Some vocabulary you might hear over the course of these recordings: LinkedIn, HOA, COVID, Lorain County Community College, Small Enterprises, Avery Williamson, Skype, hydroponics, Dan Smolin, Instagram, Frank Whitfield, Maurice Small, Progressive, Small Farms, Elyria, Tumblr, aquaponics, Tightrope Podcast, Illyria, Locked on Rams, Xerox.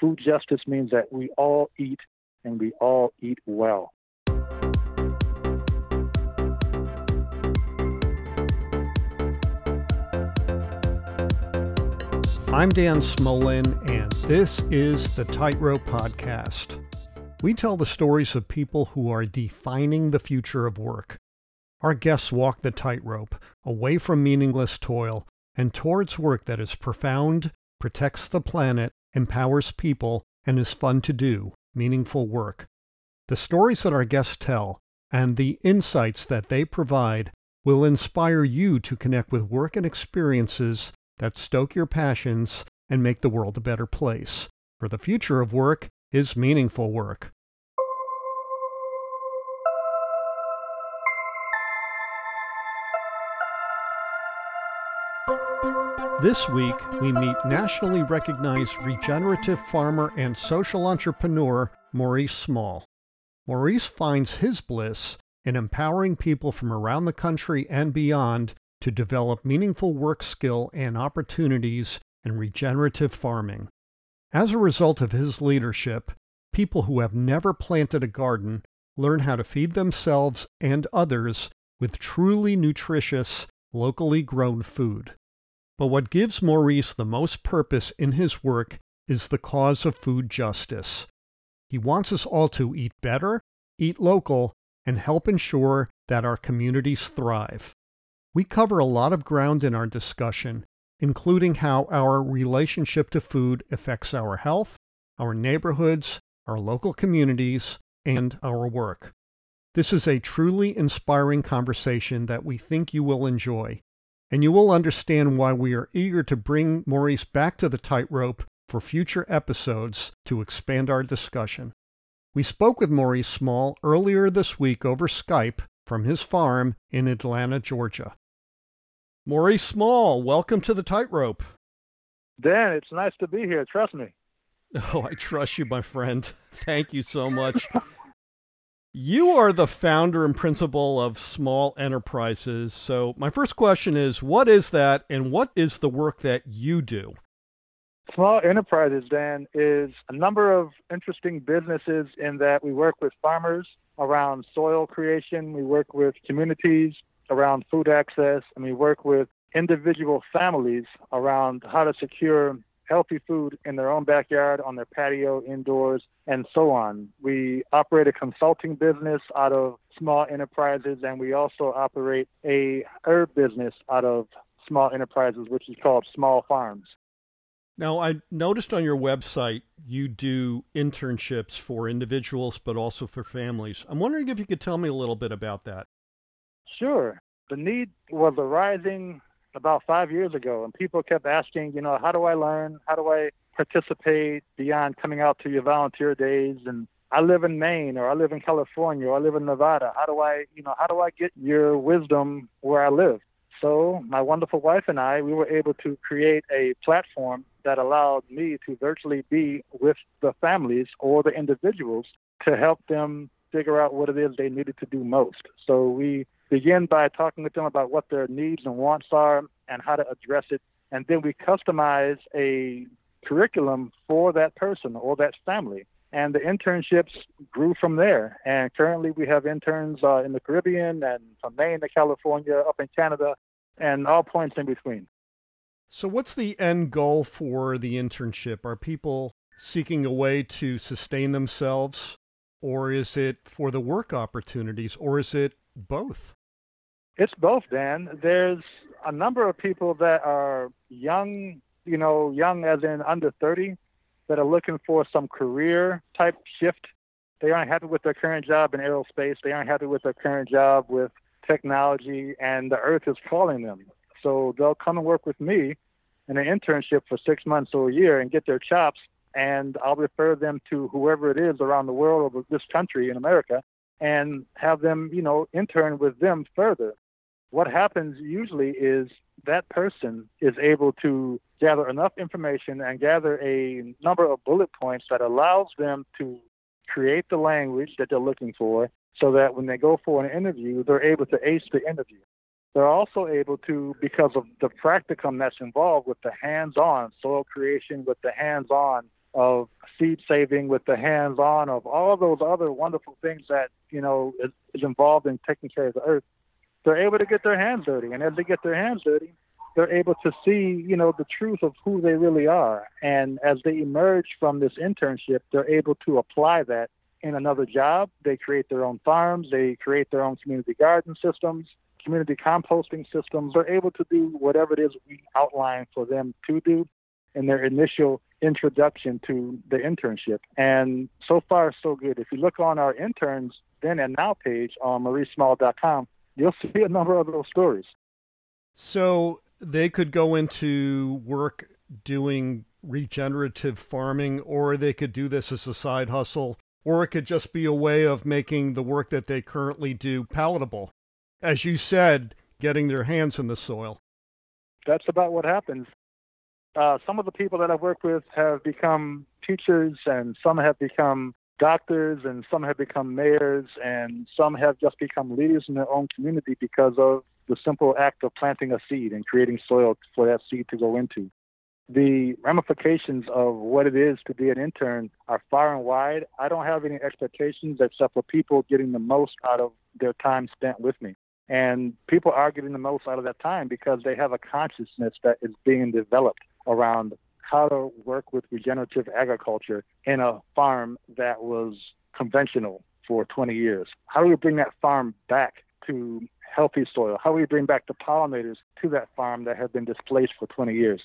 Food justice means that we all eat and we all eat well. I'm Dan Smolin, and this is the Tightrope Podcast. We tell the stories of people who are defining the future of work. Our guests walk the tightrope, away from meaningless toil, and towards work that is profound, protects the planet, empowers people, and is fun to do, meaningful work. The stories that our guests tell, and the insights that they provide, will inspire you to connect with work and experiences that stoke your passions and make the world a better place. For the future of work is meaningful work. This week, we meet nationally recognized regenerative farmer and social entrepreneur, Maurice Small. Maurice finds his bliss in empowering people from around the country and beyond to develop meaningful work skill and opportunities in regenerative farming. As a result of his leadership, people who have never planted a garden learn how to feed themselves and others with truly nutritious, locally grown food. But what gives Maurice the most purpose in his work is the cause of food justice. He wants us all to eat better, eat local, and help ensure that our communities thrive. We cover a lot of ground in our discussion, including how our relationship to food affects our health, our neighborhoods, our local communities, and our work. This is a truly inspiring conversation that we think you will enjoy. And you will understand why we are eager to bring Maurice back to the tightrope for future episodes to expand our discussion. We spoke with Maurice Small earlier this week over Skype from his farm in Atlanta, Georgia. Maurice Small, welcome to the tightrope. Dan, it's nice to be here. Trust me. Oh, I trust you, my friend. Thank you so much. You are the founder and principal of Small Enterprises. So my first question is, what is that and what is the work that you do? Small Enterprises, Dan, is a number of interesting businesses in that we work with farmers around soil creation, we work with communities around food access, and we work with individual families around how to secure healthy food in their own backyard, on their patio, indoors, and so on. We operate a consulting business out of Small Enterprises, and we also operate a herb business out of Small Enterprises, which is called Small Farms. Now, I noticed on your website you do internships for individuals, but also for families. I'm wondering if you could tell me a little bit about that. Sure. The need was arising about 5 years ago, and people kept asking, how do I learn? How do I participate beyond coming out to your volunteer days? And I live in Maine, or I live in California, or I live in Nevada. How do I get your wisdom where I live? So my wonderful wife and I, we were able to create a platform that allowed me to virtually be with the families or the individuals to help them figure out what it is they needed to do most. So we begin by talking with them about what their needs and wants are and how to address it. And then we customize a curriculum for that person or that family. And the internships grew from there. And currently we have interns in the Caribbean and from Maine to California, up in Canada, and all points in between. So what's the end goal for the internship? Are people seeking a way to sustain themselves, or is it for the work opportunities, or is it both? It's both, Dan. There's a number of people that are young, young as in under 30, that are looking for some career type shift. They aren't happy with their current job in aerospace. They aren't happy with their current job with technology, and the earth is calling them. So they'll come and work with me in an internship for 6 months or a year and get their chops, and I'll refer them to whoever it is around the world or this country in America, and have them, intern with them further. What happens usually is that person is able to gather enough information and gather a number of bullet points that allows them to create the language that they're looking for so that when they go for an interview, they're able to ace the interview. They're also able to, because of the practicum that's involved with the hands-on soil creation, with the hands-on of seed saving, with the hands-on of all those other wonderful things that, you know, is involved in taking care of the earth, they're able to get their hands dirty. And as they get their hands dirty, they're able to see, you know, the truth of who they really are. And as they emerge from this internship, they're able to apply that in another job. They create their own farms. They create their own community garden systems, community composting systems. They're able to do whatever it is we outline for them to do in their initial introduction to the internship. And so far, so good. If you look on our interns then and now page on mauricesmall.com, you'll see a number of those stories. So they could go into work doing regenerative farming, or they could do this as a side hustle, or it could just be a way of making the work that they currently do palatable. As you said, getting their hands in the soil. That's about what happens. Some of the people that I've worked with have become teachers, and some have become doctors, and some have become mayors, and some have just become leaders in their own community because of the simple act of planting a seed and creating soil for that seed to go into. The ramifications of what it is to be an intern are far and wide. I don't have any expectations except for people getting the most out of their time spent with me. And people are getting the most out of that time because they have a consciousness that is being developed around how to work with regenerative agriculture in a farm that was conventional for 20 years. How do we bring that farm back to healthy soil? How do we bring back the pollinators to that farm that have been displaced for 20 years?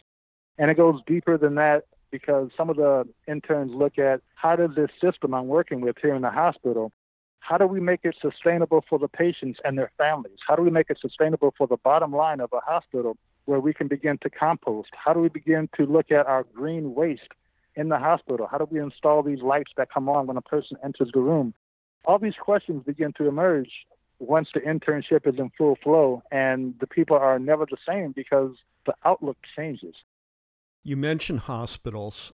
And it goes deeper than that, because some of the interns look at, how does this system I'm working with here in the hospital, how do we make it sustainable for the patients and their families? How do we make it sustainable for the bottom line of a hospital where we can begin to compost? How do we begin to look at our green waste in the hospital? How do we install these lights that come on when a person enters the room? All these questions begin to emerge once the internship is in full flow, and the people are never the same because the outlook changes. You mentioned hospitals.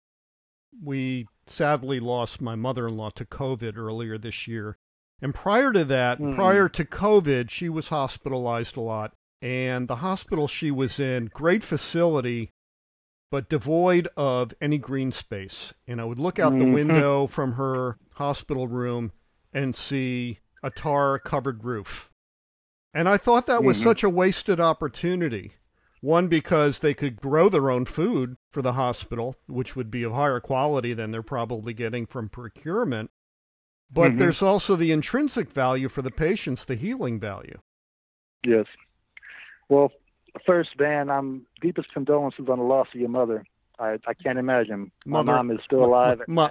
We sadly lost my mother-in-law to COVID earlier this year. And prior to that, prior to COVID, she was hospitalized a lot. And the hospital she was in, great facility, but devoid of any green space. And I would look out the window from her hospital room and see a tar-covered roof. And I thought that was such a wasted opportunity. One, because they could grow their own food for the hospital, which would be of higher quality than they're probably getting from procurement. But there's also the intrinsic value for the patients, the healing value. Yes. Well, first, Dan, I'm deepest condolences on the loss of your mother. I can't imagine. My mom is still alive. My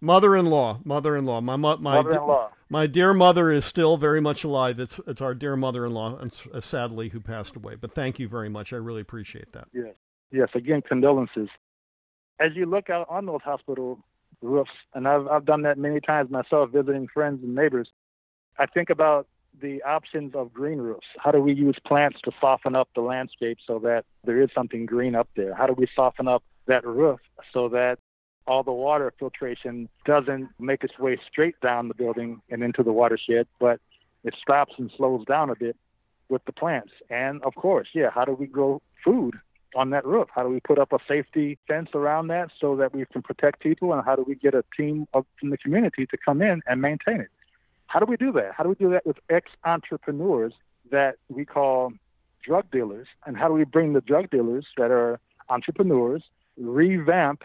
mother-in-law. My dear mother is still very much alive. It's our dear mother-in-law, and sadly, who passed away. But thank you very much. I really appreciate that. Yes. Yes. Again, condolences. As you look out on those hospital roofs, and I've done that many times myself, visiting friends and neighbors, I think about the options of green roofs. How do we use plants to soften up the landscape so that there is something green up there? How do we soften up that roof so that all the water filtration doesn't make its way straight down the building and into the watershed, but it stops and slows down a bit with the plants? And of course, how do we grow food on that roof? How do we put up a safety fence around that so that we can protect people? And how do we get a team from the community to come in and maintain it? How do we do that? How do we do that with ex-entrepreneurs that we call drug dealers? And how do we bring the drug dealers that are entrepreneurs, revamp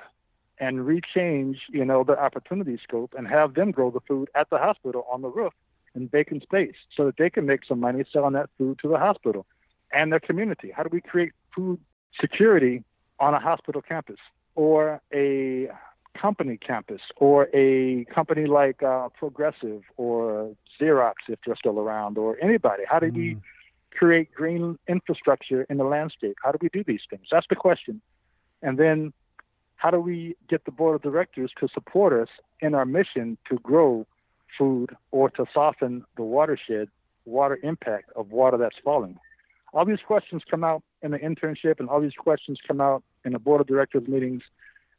and rechange, you know, the opportunity scope and have them grow the food at the hospital on the roof in vacant space so that they can make some money selling that food to the hospital and their community? How do we create food security on a hospital campus or a company campus, or a company like Progressive or Xerox, if they're still around, or anybody? How do we create green infrastructure in the landscape? How do we do these things? That's the question. And then how do we get the board of directors to support us in our mission to grow food or to soften the watershed, water impact of water that's falling? All these questions come out in the internship, and all these questions come out in the board of directors meetings.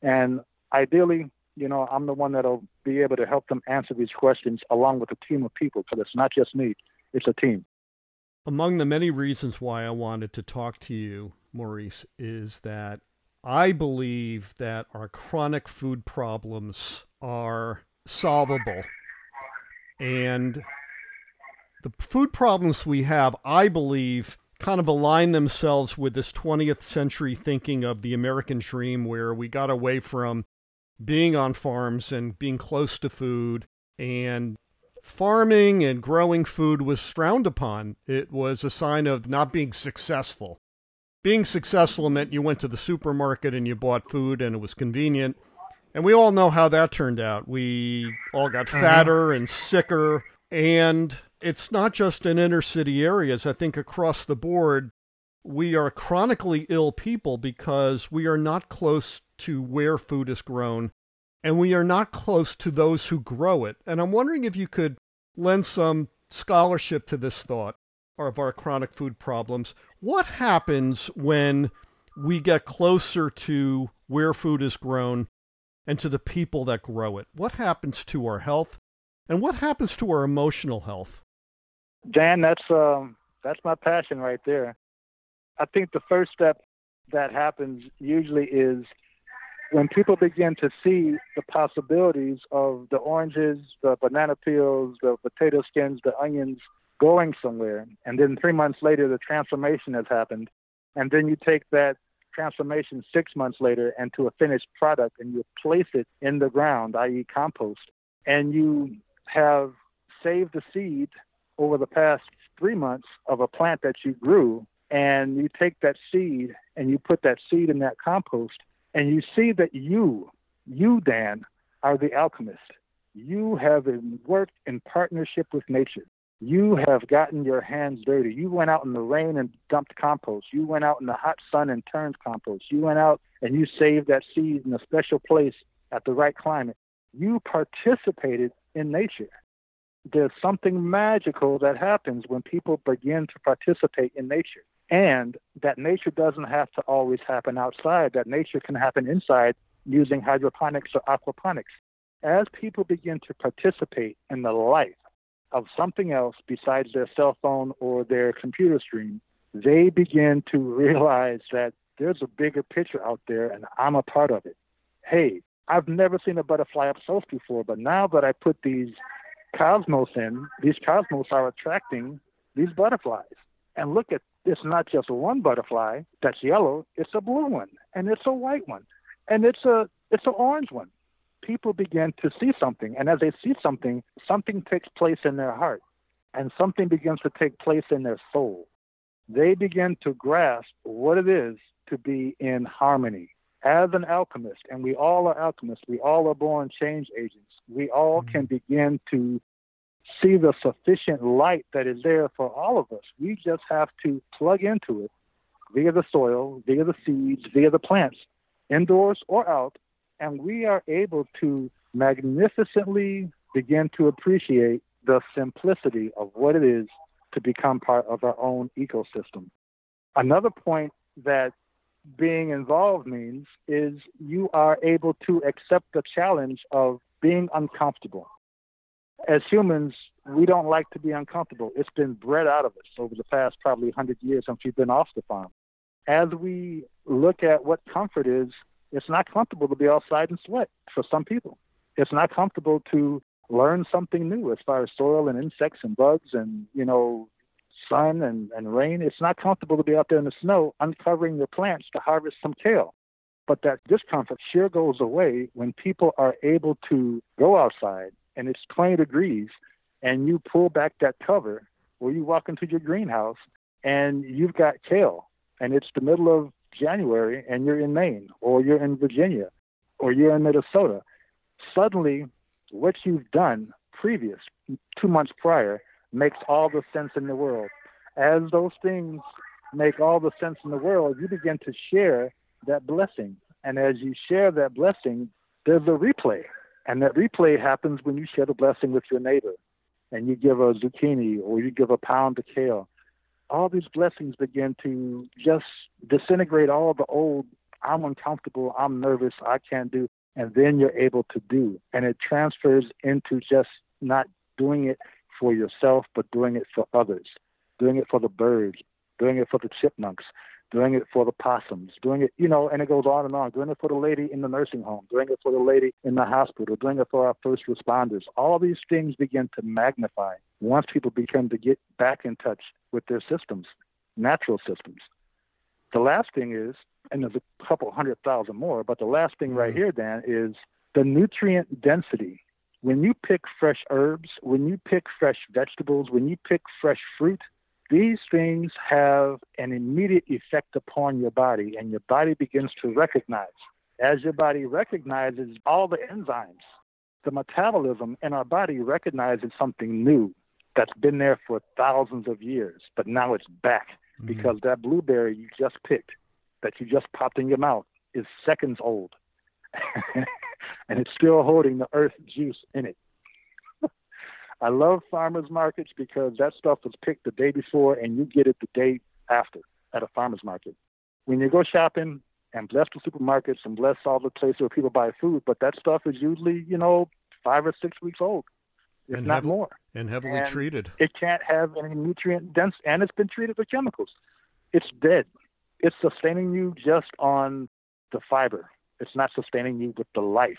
And ideally, you know, I'm the one that'll be able to help them answer these questions along with a team of people, because it's not just me, it's a team. Among the many reasons why I wanted to talk to you, Maurice, is that I believe that our chronic food problems are solvable. And the food problems we have, I believe, kind of align themselves with this 20th century thinking of the American dream, where we got away from being on farms and being close to food, and farming and growing food was frowned upon. It was a sign of not being successful. Being successful meant you went to the supermarket and you bought food and it was convenient. And we all know how that turned out. We all got fatter and sicker. And it's not just in inner city areas. I think across the board, we are chronically ill people because we are not close to where food is grown, and we are not close to those who grow it. And I'm wondering if you could lend some scholarship to this thought of our chronic food problems. What happens when we get closer to where food is grown and to the people that grow it? What happens to our health? And what happens to our emotional health? Dan, that's my passion right there. I think the first step that happens usually is when people begin to see the possibilities of the oranges, the banana peels, the potato skins, the onions going somewhere. And then 3 months later, the transformation has happened. And then you take that transformation 6 months later into a finished product and you place it in the ground, i.e. compost. And you have saved the seed over the past 3 months of a plant that you grew. And you take that seed and you put that seed in that compost, and you see that you, Dan, are the alchemist. You have worked in partnership with nature. You have gotten your hands dirty. You went out in the rain and dumped compost. You went out in the hot sun and turned compost. You went out and you saved that seed in a special place at the right climate. You participated in nature. There's something magical that happens when people begin to participate in nature. And that nature doesn't have to always happen outside. That nature can happen inside using hydroponics or aquaponics. As people begin to participate in the life of something else besides their cell phone or their computer screen, they begin to realize that there's a bigger picture out there and I'm a part of it. Hey, I've never seen a butterfly up close before, but now that I put these cosmos in, these cosmos are attracting these butterflies. And look at, it's not just one butterfly that's yellow, it's a blue one, and it's a white one, and it's an orange one. People begin to see something, and as they see something, something takes place in their heart, and something begins to take place in their soul. They begin to grasp what it is to be in harmony. As an alchemist, and we all are alchemists, we all are born change agents, we all can begin to see the sufficient light that is there for all of us. We just have to plug into it via the soil, via the seeds, via the plants, indoors or out, and we are able to magnificently begin to appreciate the simplicity of what it is to become part of our own ecosystem. Another point that being involved means is you are able to accept the challenge of being uncomfortable. As humans, we don't like to be uncomfortable. It's been bred out of us over the past probably 100 years since we've been off the farm. As we look at what comfort is, it's not comfortable to be outside and sweat for some people. It's not comfortable to learn something new as far as soil and insects and bugs and, sun and rain. It's not comfortable to be out there in the snow uncovering your plants to harvest some kale. But that discomfort sure goes away when people are able to go outside and it's 20 degrees and you pull back that cover or you walk into your greenhouse and you've got kale and it's the middle of January and you're in Maine or you're in Virginia or you're in Minnesota. Suddenly, what you've done 2 months prior makes all the sense in the world. As those things make all the sense in the world, you begin to share that blessing. And as you share that blessing, there's a replay. And that replay happens when you share the blessing with your neighbor and you give a zucchini or you give a pound of kale. All these blessings begin to just disintegrate all the old, I'm uncomfortable, I'm nervous, I can't do. And then you're able to do. And it transfers into just not doing it for yourself, but doing it for others, doing it for the birds, doing it for the chipmunks, doing it for the possums, doing it, you know, and it goes on and on, doing it for the lady in the nursing home, doing it for the lady in the hospital, doing it for our first responders. All these things begin to magnify once people begin to get back in touch with their systems, natural systems. The last thing is, and there's a couple 100,000 more, but the last thing right here, Dan, is the nutrient density. When you pick fresh herbs, when you pick fresh vegetables, when you pick fresh fruit, these things have an immediate effect upon your body, and your body begins to recognize. As your body recognizes all the enzymes, the metabolism in our body recognizes something new that's been there for thousands of years, but now it's back because that blueberry you just picked, that you just popped in your mouth, is seconds old. And it's still holding the earth juice in it. I love farmers markets because that stuff was picked the day before and you get it the day after at a farmer's market. When you go shopping, and bless the supermarkets and bless all the places where people buy food, but that stuff is usually, you know, 5 or 6 weeks old, if not more. And heavily treated. It can't have any nutrient dense, and it's been treated with chemicals. It's dead. It's sustaining you just on the fiber. It's not sustaining you with the life.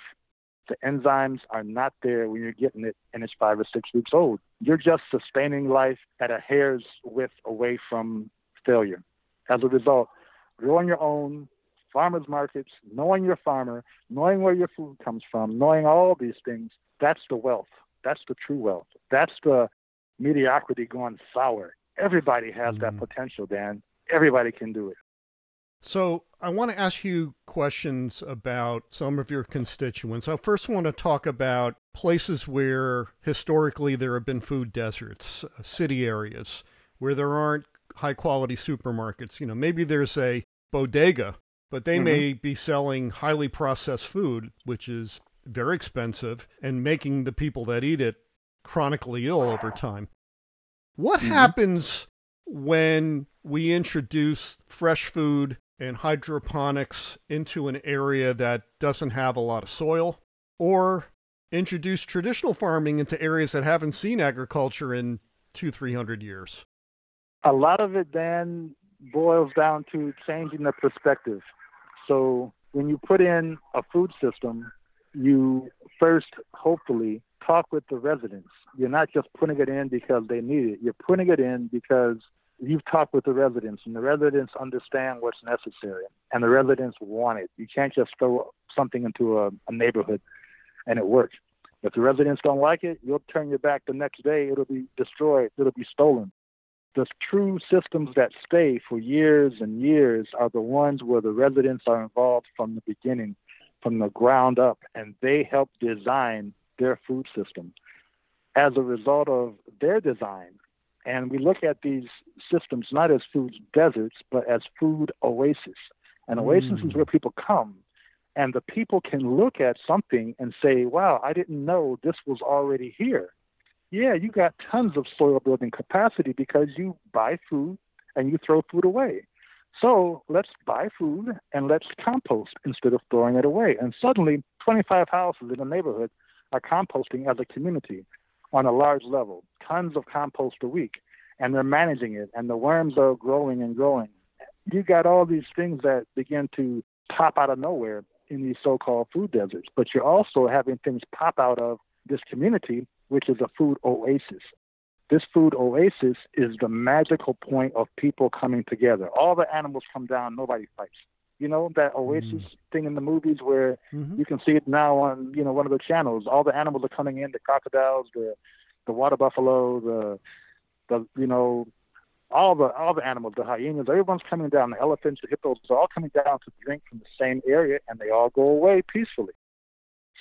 The enzymes are not there when you're getting it and it's 5 or 6 weeks old. You're just sustaining life at a hair's width away from failure. As a result, growing your own, farmers markets, knowing your farmer, knowing where your food comes from, knowing all these things, that's the wealth. That's the true wealth. That's the mediocrity gone sour. Everybody has that potential, Dan. Everybody can do it. So I want to ask you questions about some of your constituents. I first want to talk about places where historically there have been food deserts, city areas where there aren't high-quality supermarkets. You know, maybe there's a bodega, but they may be selling highly processed food, which is very expensive, and making the people that eat it chronically ill over time. What happens when we introduce fresh food and hydroponics into an area that doesn't have a lot of soil, or introduce traditional farming into areas that haven't seen agriculture in 200-300 years? A lot of it then boils down to changing the perspective. So when you put in a food system, you first, hopefully, talk with the residents. You're not just putting it in because they need it. You're putting it in because you've talked with the residents, and the residents understand what's necessary, and the residents want it. You can't just throw something into a neighborhood and it works. If the residents don't like it, you'll turn your back the next day. It'll be destroyed. It'll be stolen. The true systems that stay for years and years are the ones where the residents are involved from the beginning, from the ground up, and they help design their food system. As a result of their design, and we look at these systems not as food deserts, but as food oasis. And oasis is where people come. And the people can look at something and say, wow, I didn't know this was already here. Yeah, you got tons of soil building capacity because you buy food and you throw food away. So let's buy food and let's compost instead of throwing it away. And suddenly 25 houses in a neighborhood are composting as a community on a large level, tons of compost a week, and they're managing it, and the worms are growing and growing. You got all these things that begin to pop out of nowhere in these so-called food deserts, but you're also having things pop out of this community, which is a food oasis. This food oasis is the magical point of people coming together. All the animals come down, nobody fights. You know, that oasis thing in the movies where you can see it now on, you know, one of the channels. All the animals are coming in, the crocodiles, the water buffalo, the you know, all the animals, the hyenas, everyone's coming down, the elephants, the hippos, they're all coming down to drink from the same area, and they all go away peacefully.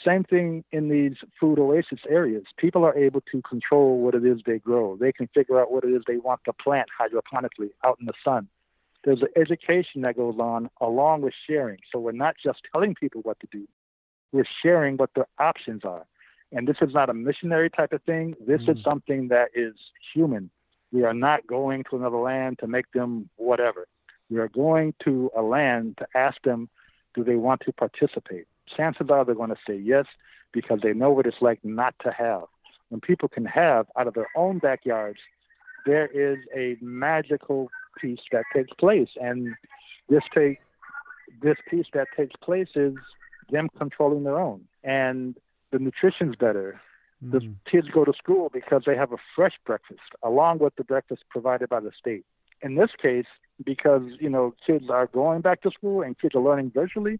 Same thing in these food oasis areas. People are able to control what it is they grow. They can figure out what it is they want to plant hydroponically out in the sun. There's an education that goes on along with sharing. So we're not just telling people what to do. We're sharing what their options are. And this is not a missionary type of thing. This is something that is human. We are not going to another land to make them whatever. We are going to a land to ask them, do they want to participate? Chances are they're going to say yes because they know what it's like not to have. When people can have out of their own backyards, there is a magical piece that takes place, and This piece that takes place is them controlling their own, and the nutrition's better. The kids go to school because they have a fresh breakfast along with the breakfast provided by the state. In this case, because, you know, kids are going back to school and kids are learning virtually,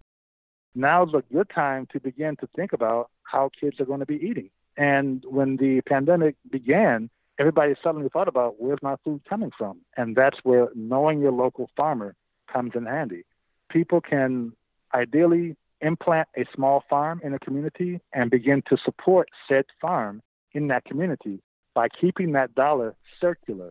now's a good time to begin to think about how kids are going to be eating. And when the pandemic began, everybody suddenly thought about, where's my food coming from? And that's where knowing your local farmer comes in handy. People can ideally implant a small farm in a community and begin to support said farm in that community by keeping that dollar circular,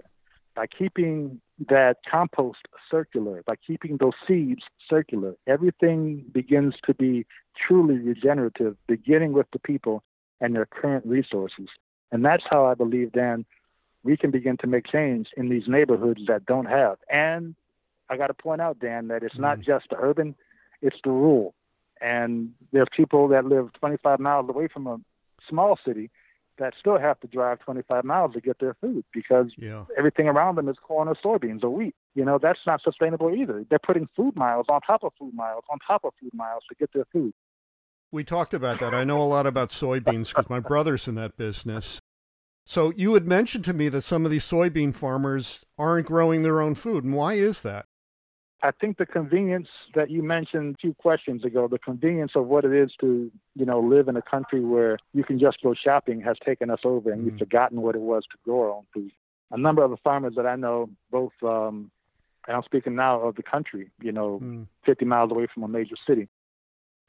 by keeping that compost circular, by keeping those seeds circular. Everything begins to be truly regenerative, beginning with the people and their current resources. And that's how I believe, Dan, we can begin to make change in these neighborhoods that don't have. And I got to point out, Dan, that it's not just the urban, it's the rural. And there's people that live 25 miles away from a small city that still have to drive 25 miles to get their food because everything around them is corn or soybeans or wheat. You know, that's not sustainable either. They're putting food miles on top of food miles on top of food miles to get their food. We talked about that. I know a lot about soybeans because my brother's in that business. So you had mentioned to me that some of these soybean farmers aren't growing their own food. And why is that? I think the convenience that you mentioned a few questions ago, the convenience of what it is to, you know, live in a country where you can just go shopping has taken us over, and we've forgotten what it was to grow our own food. A number of the farmers that I know, both, and I'm speaking now of the country, you know, 50 miles away from a major city,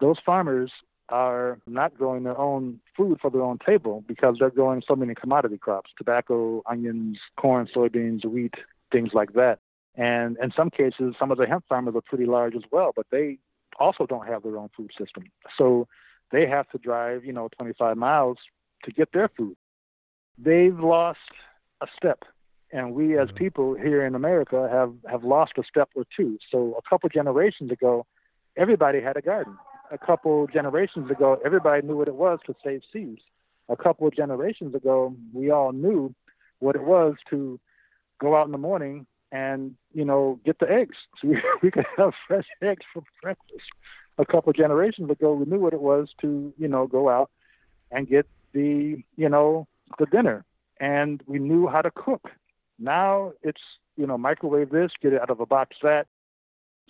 those farmers are not growing their own food for their own table because they're growing so many commodity crops, tobacco, onions, corn, soybeans, wheat, things like that. And in some cases, some of the hemp farmers are pretty large as well, but they also don't have their own food system. So they have to drive, you know, 25 miles to get their food. They've lost a step. And we as people here in America have lost a step or two. So a couple generations ago, everybody had a garden. A couple generations ago, everybody knew what it was to save seeds. A couple generations ago, we all knew what it was to go out in the morning and, you know, get the eggs. So we could have fresh eggs for breakfast. A couple of generations ago, we knew what it was to, you know, go out and get the, you know, the dinner. And we knew how to cook. Now it's, you know, microwave this, get it out of a box that.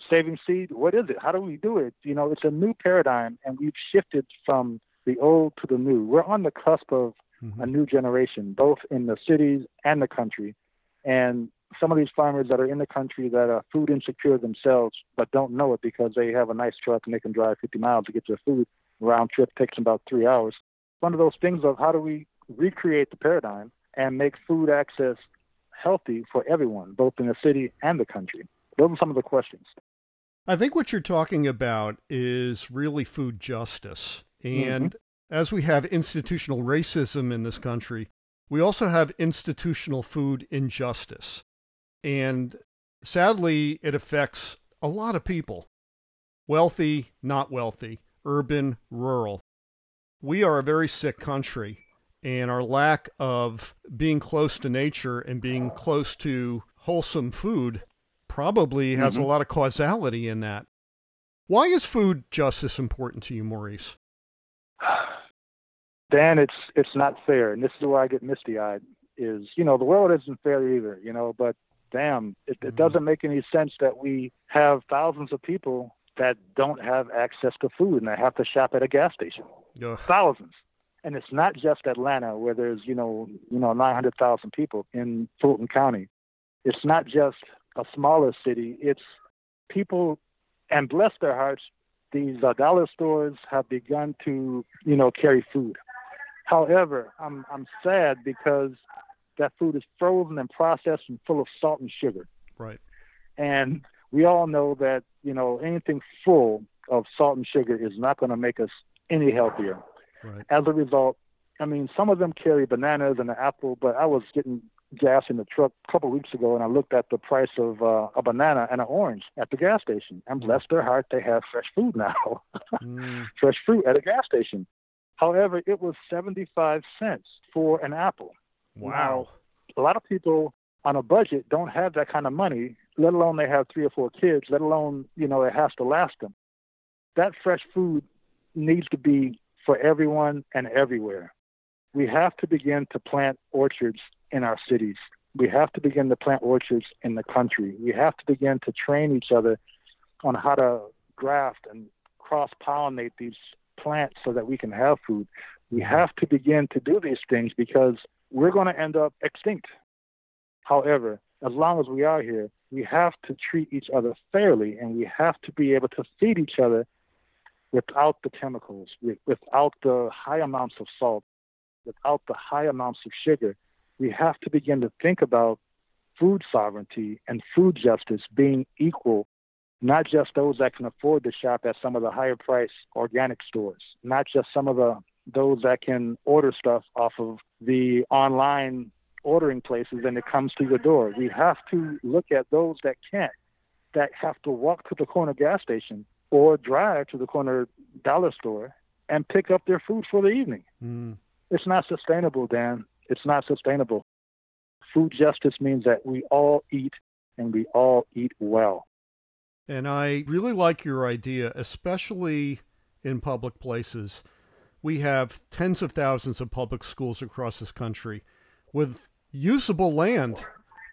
Saving seed, what is it? How do we do it? You know, it's a new paradigm, and we've shifted from the old to the new. We're on the cusp of a new generation, both in the cities and the country. And some of these farmers that are in the country that are food insecure themselves, but don't know it because they have a nice truck and they can drive 50 miles to get their food. Round trip takes them about 3 hours. One of those things of how do we recreate the paradigm and make food access healthy for everyone, both in the city and the country? Those are some of the questions. I think what you're talking about is really food justice. And as we have institutional racism in this country, we also have institutional food injustice. And sadly, it affects a lot of people, wealthy, not wealthy, urban, rural. We are a very sick country, and our lack of being close to nature and being close to wholesome food probably has a lot of causality in that. Why is food justice important to you, Maurice? Dan, it's not fair, and this is where I get misty-eyed, is, you know, the world isn't fair either, you know, but damn, it doesn't make any sense that we have thousands of people that don't have access to food and that have to shop at a gas station. Ugh. Thousands. And it's not just Atlanta where there's, you know, 900,000 people in Fulton County. It's not just a smaller city. It's people, and bless their hearts, these dollar stores have begun to, you know, carry food. However, I'm sad because that food is frozen and processed and full of salt and sugar. Right. And we all know that, you know, anything full of salt and sugar is not going to make us any healthier. Right. As a result, I mean, some of them carry bananas and an apple, but I was getting gas in the truck a couple of weeks ago, and I looked at the price of a banana and an orange at the gas station. And bless their heart, they have fresh food now, fresh fruit at a gas station. However, it was 75 cents for an apple. Wow. Now, a lot of people on a budget don't have that kind of money let alone they have 3 or 4 kids, let alone, you know, it has to last them. That fresh food needs to be for everyone and everywhere. We have to begin to plant orchards in our cities. We have to begin to plant orchards in the country. We have to begin to train each other on how to graft and cross-pollinate these plants so that we can have food. We have to begin to do these things because we're going to end up extinct. However, as long as we are here, we have to treat each other fairly, and we have to be able to feed each other without the chemicals, without the high amounts of salt, without the high amounts of sugar. We have to begin to think about food sovereignty and food justice being equal, not just those that can afford to shop at some of the higher price organic stores, not just some of those that can order stuff off of the online ordering places and it comes to your door. We have to look at those that can't, that have to walk to the corner gas station or drive to the corner dollar store and pick up their food for the evening. Mm. It's not sustainable, Dan. It's not sustainable. Food justice means that we all eat and we all eat well. And I really like your idea, especially in public places. We have tens of thousands of public schools across this country with usable land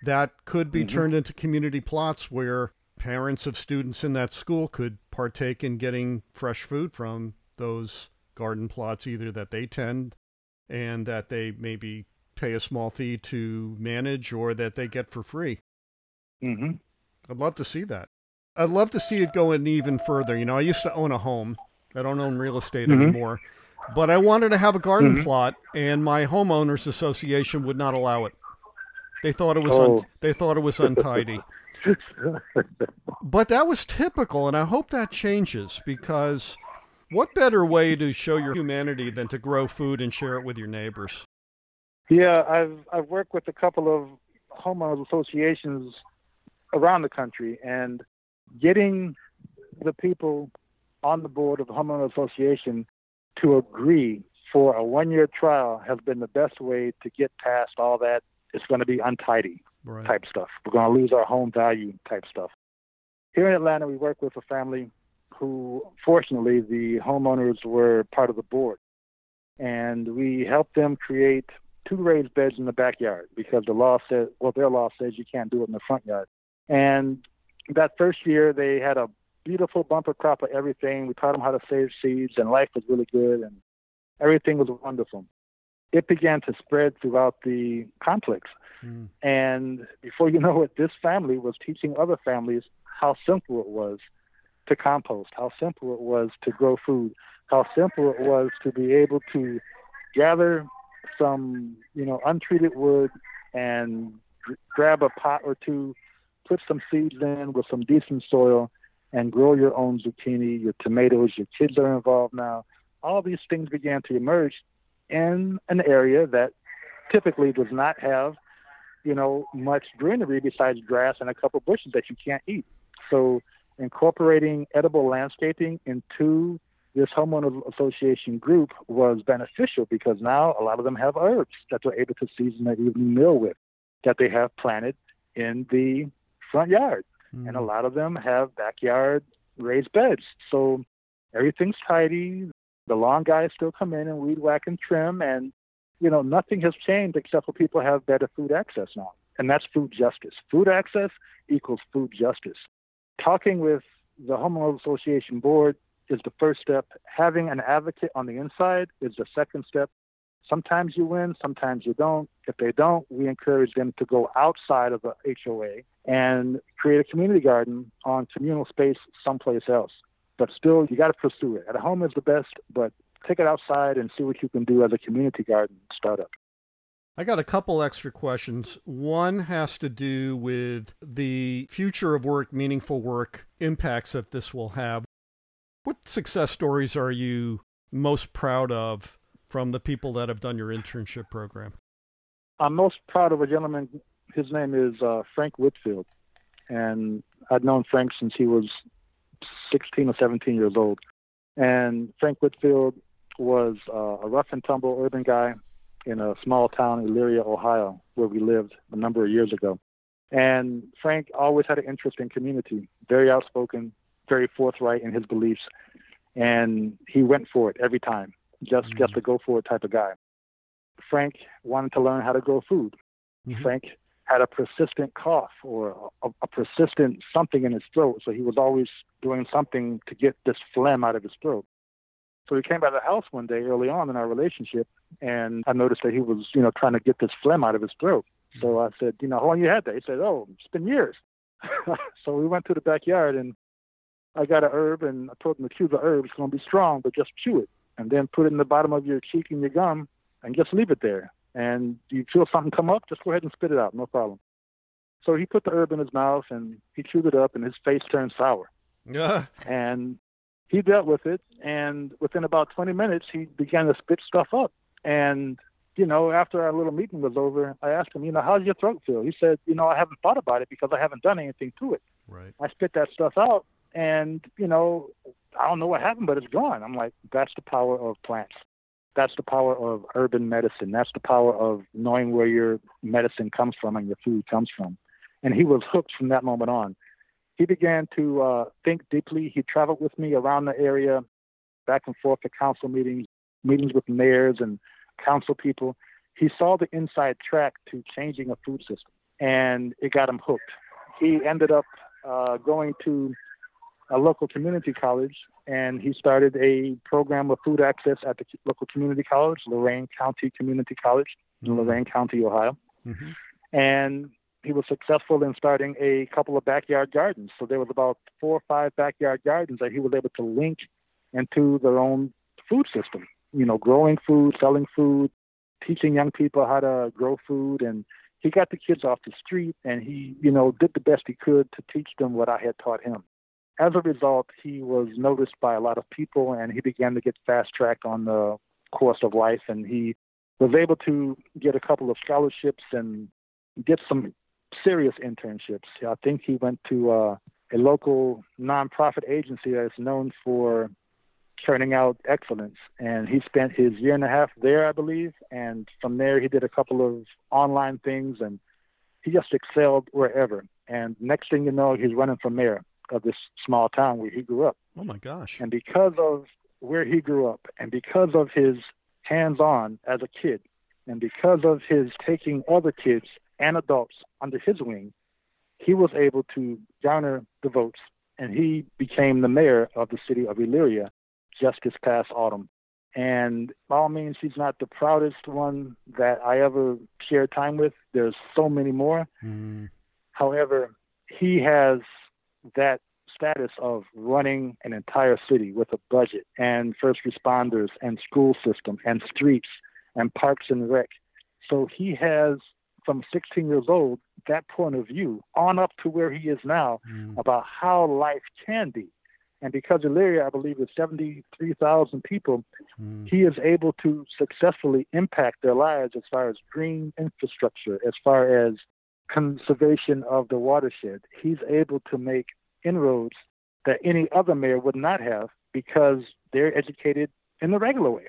that could be turned into community plots where parents of students in that school could partake in getting fresh food from those garden plots, either that they tend and that they maybe pay a small fee to manage or that they get for free. Mm-hmm. I'd love to see that. I'd love to see it go in even further. You know, I used to own a home. I don't own real estate anymore, but I wanted to have a garden plot, and my homeowners association would not allow it. They thought it was untidy. But that was typical, and I hope that changes, because what better way to show your humanity than to grow food and share it with your neighbors? Yeah, I've worked with a couple of homeowners associations around the country, and getting the people on the board of the homeowner association to agree for a 1-year trial has been the best way to get past all that it's going to be untidy type stuff. We're going to lose our home value type stuff. Here in Atlanta, we work with a family who, fortunately, the homeowners were part of the board. And we helped them create 2 raised beds in the backyard because the law says, well, their law says you can't do it in the front yard. And that first year, they had a beautiful bumper crop of everything. We taught them how to save seeds, and life was really good, and everything was wonderful. It began to spread throughout the complex. Mm. And before you know it, this family was teaching other families how simple it was to compost, how simple it was to grow food, how simple it was to be able to gather some, you know, untreated wood and grab a pot or two, put some seeds in with some decent soil, and grow your own zucchini, your tomatoes. Your kids are involved now. All these things began to emerge in an area that typically does not have, you know, much greenery besides grass and a couple bushes that you can't eat. So incorporating edible landscaping into this homeowner association group was beneficial because now a lot of them have herbs that they're able to season their evening meal with that they have planted in the front yard. Mm. And a lot of them have backyard raised beds. So everything's tidy. The lawn guys still come in and weed whack and trim. And, you know, nothing has changed except for people have better food access now. And that's food justice. Food access equals food justice. Talking with the Homeowners Association board is the first step. Having an advocate on the inside is the second step. Sometimes you win, sometimes you don't. If they don't, we encourage them to go outside of the HOA and create a community garden on communal space someplace else. But still, you got to pursue it. At home is the best, but take it outside and see what you can do as a community garden startup. I got a couple extra questions. One has to do with the future of work, meaningful work, impacts that this will have. What success stories are you most proud of from the people that have done your internship program? I'm most proud of a gentleman. His name is Frank Whitfield. And I've known Frank since he was 16 or 17 years old. And Frank Whitfield was a rough and tumble urban guy in a small town, Elyria, Ohio, where we lived a number of years ago. And Frank always had an interest in community, very outspoken, very forthright in his beliefs. And he went for it every time, just a go for it type of guy. Frank wanted to learn how to grow food. Mm-hmm. Frank had a persistent cough or a persistent something in his throat. So he was always doing something to get this phlegm out of his throat. So we came by the house one day early on in our relationship, and I noticed that he was, trying to get this phlegm out of his throat. So I said, how long you had that? He said, oh, it's been years. So we went to the backyard, and I got a herb, and I told him to chew the herb. It's going to be strong, but just chew it. And then put it in the bottom of your cheek and your gum, and just leave it there. And you feel something come up, just go ahead and spit it out, no problem. So he put the herb in his mouth, and he chewed it up, and his face turned sour. Yeah. And he dealt with it, and within about 20 minutes, he began to spit stuff up. And, after our little meeting was over, I asked him, how's your throat feel? He said, I haven't thought about it because I haven't done anything to it. Right. I spit that stuff out, and, I don't know what happened, but it's gone. I'm like, that's the power of plants. That's the power of urban medicine. That's the power of knowing where your medicine comes from and your food comes from. And he was hooked from that moment on. He began to think deeply. He traveled with me around the area, back and forth to council meetings with mayors and council people. He saw the inside track to changing a food system, and it got him hooked. He ended up going to a local community college, and he started a program of food access at the local community college, Lorain County Community College, in Lorain County, Ohio. Mm-hmm. And he was successful in starting a couple of backyard gardens. So there was about 4 or 5 backyard gardens that he was able to link into their own food system, growing food, selling food, teaching young people how to grow food. And he got the kids off the street, and he, did the best he could to teach them what I had taught him. As a result, he was noticed by a lot of people, and he began to get fast-tracked on the course of life, and he was able to get a couple of scholarships and get some serious internships. I think he went to a local nonprofit agency that is known for churning out excellence, and he spent his 1.5 years there, I believe, and from there he did a couple of online things, and he just excelled wherever. And next thing you know, he's running for mayor of this small town where he grew up. Oh my gosh. And because of where he grew up, and because of his hands-on as a kid, and because of his taking other kids and adults under his wing, he was able to garner the votes, and he became the mayor of the city of Illyria just this past autumn. And by all means, he's not the proudest one that I ever shared time with. There's so many more. Mm. However, he has that status of running an entire city with a budget and first responders and school system and streets and parks and rec. So he has, from 16 years old, that point of view on up to where he is now about how life can be. And because Elyria, I believe, is 73,000 people, he is able to successfully impact their lives as far as green infrastructure, as far as conservation of the watershed. He's able to make inroads that any other mayor would not have because they're educated in the regular way.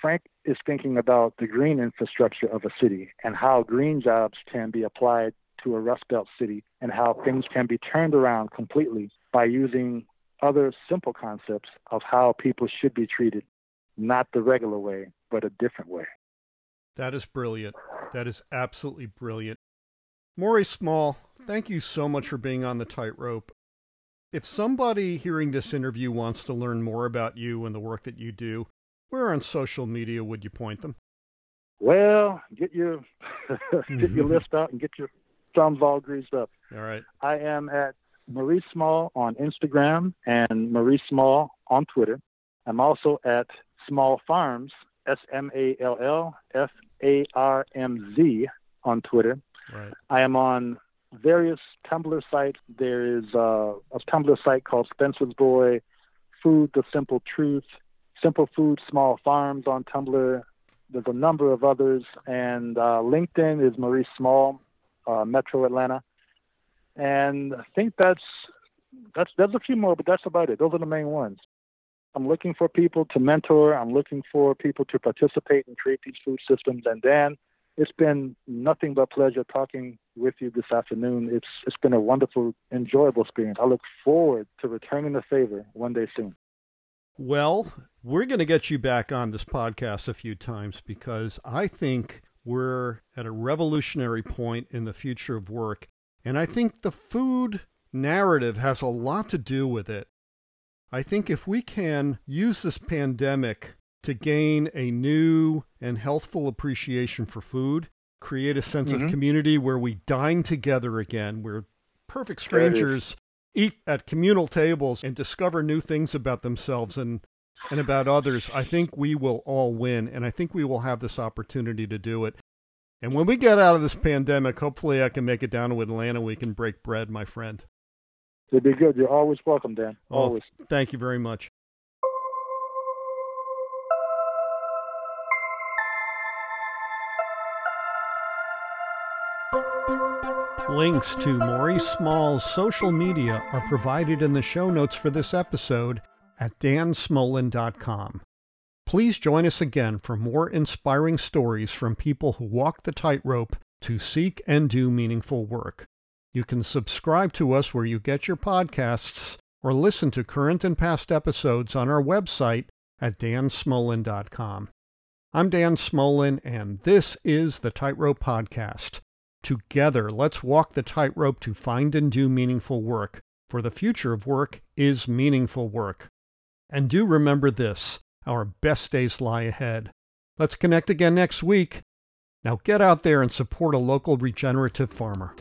Frank is thinking about the green infrastructure of a city and how green jobs can be applied to a Rust Belt city and how things can be turned around completely by using other simple concepts of how people should be treated, not the regular way, but a different way. That is brilliant. That is absolutely brilliant. Maurice Small, thank you so much for being on the Tightrope. If somebody hearing this interview wants to learn more about you and the work that you do, where on social media would you point them? Well, get your list out and get your thumbs all greased up. All right. I am at Maurice Small on Instagram and Maurice Small on Twitter. I'm also at Small Farms, SMALLFARMZ on Twitter. Right. I am on various Tumblr sites. There is a Tumblr site called Spencer's Boy, Food the Simple Truth, Simple Food Small Farms on Tumblr. There's a number of others. And LinkedIn is Maurice Small, Metro Atlanta. And I think that's there's a few more, but that's about it. Those are the main ones. I'm looking for people to mentor. I'm looking for people to participate and create these food systems. And then It's been nothing but pleasure talking with you this afternoon. It's been a wonderful, enjoyable experience. I look forward to returning the favor one day soon. Well, we're going to get you back on this podcast a few times because I think we're at a revolutionary point in the future of work. And I think the food narrative has a lot to do with it. I think if we can use this pandemic to gain a new and healthful appreciation for food, create a sense of community where we dine together again, where perfect strangers eat at communal tables and discover new things about themselves and about others, I think we will all win. And I think we will have this opportunity to do it. And when we get out of this pandemic, hopefully I can make it down to Atlanta. We can break bread, my friend. It'd be good. You're always welcome, Dan. Always. Oh, thank you very much. Links to Maurice Small's social media are provided in the show notes for this episode at dansmolin.com. Please join us again for more inspiring stories from people who walk the tightrope to seek and do meaningful work. You can subscribe to us where you get your podcasts or listen to current and past episodes on our website at dansmolin.com. I'm Dan Smolin, and this is the Tightrope Podcast. Together, let's walk the tightrope to find and do meaningful work, for the future of work is meaningful work. And do remember this, our best days lie ahead. Let's connect again next week. Now get out there and support a local regenerative farmer.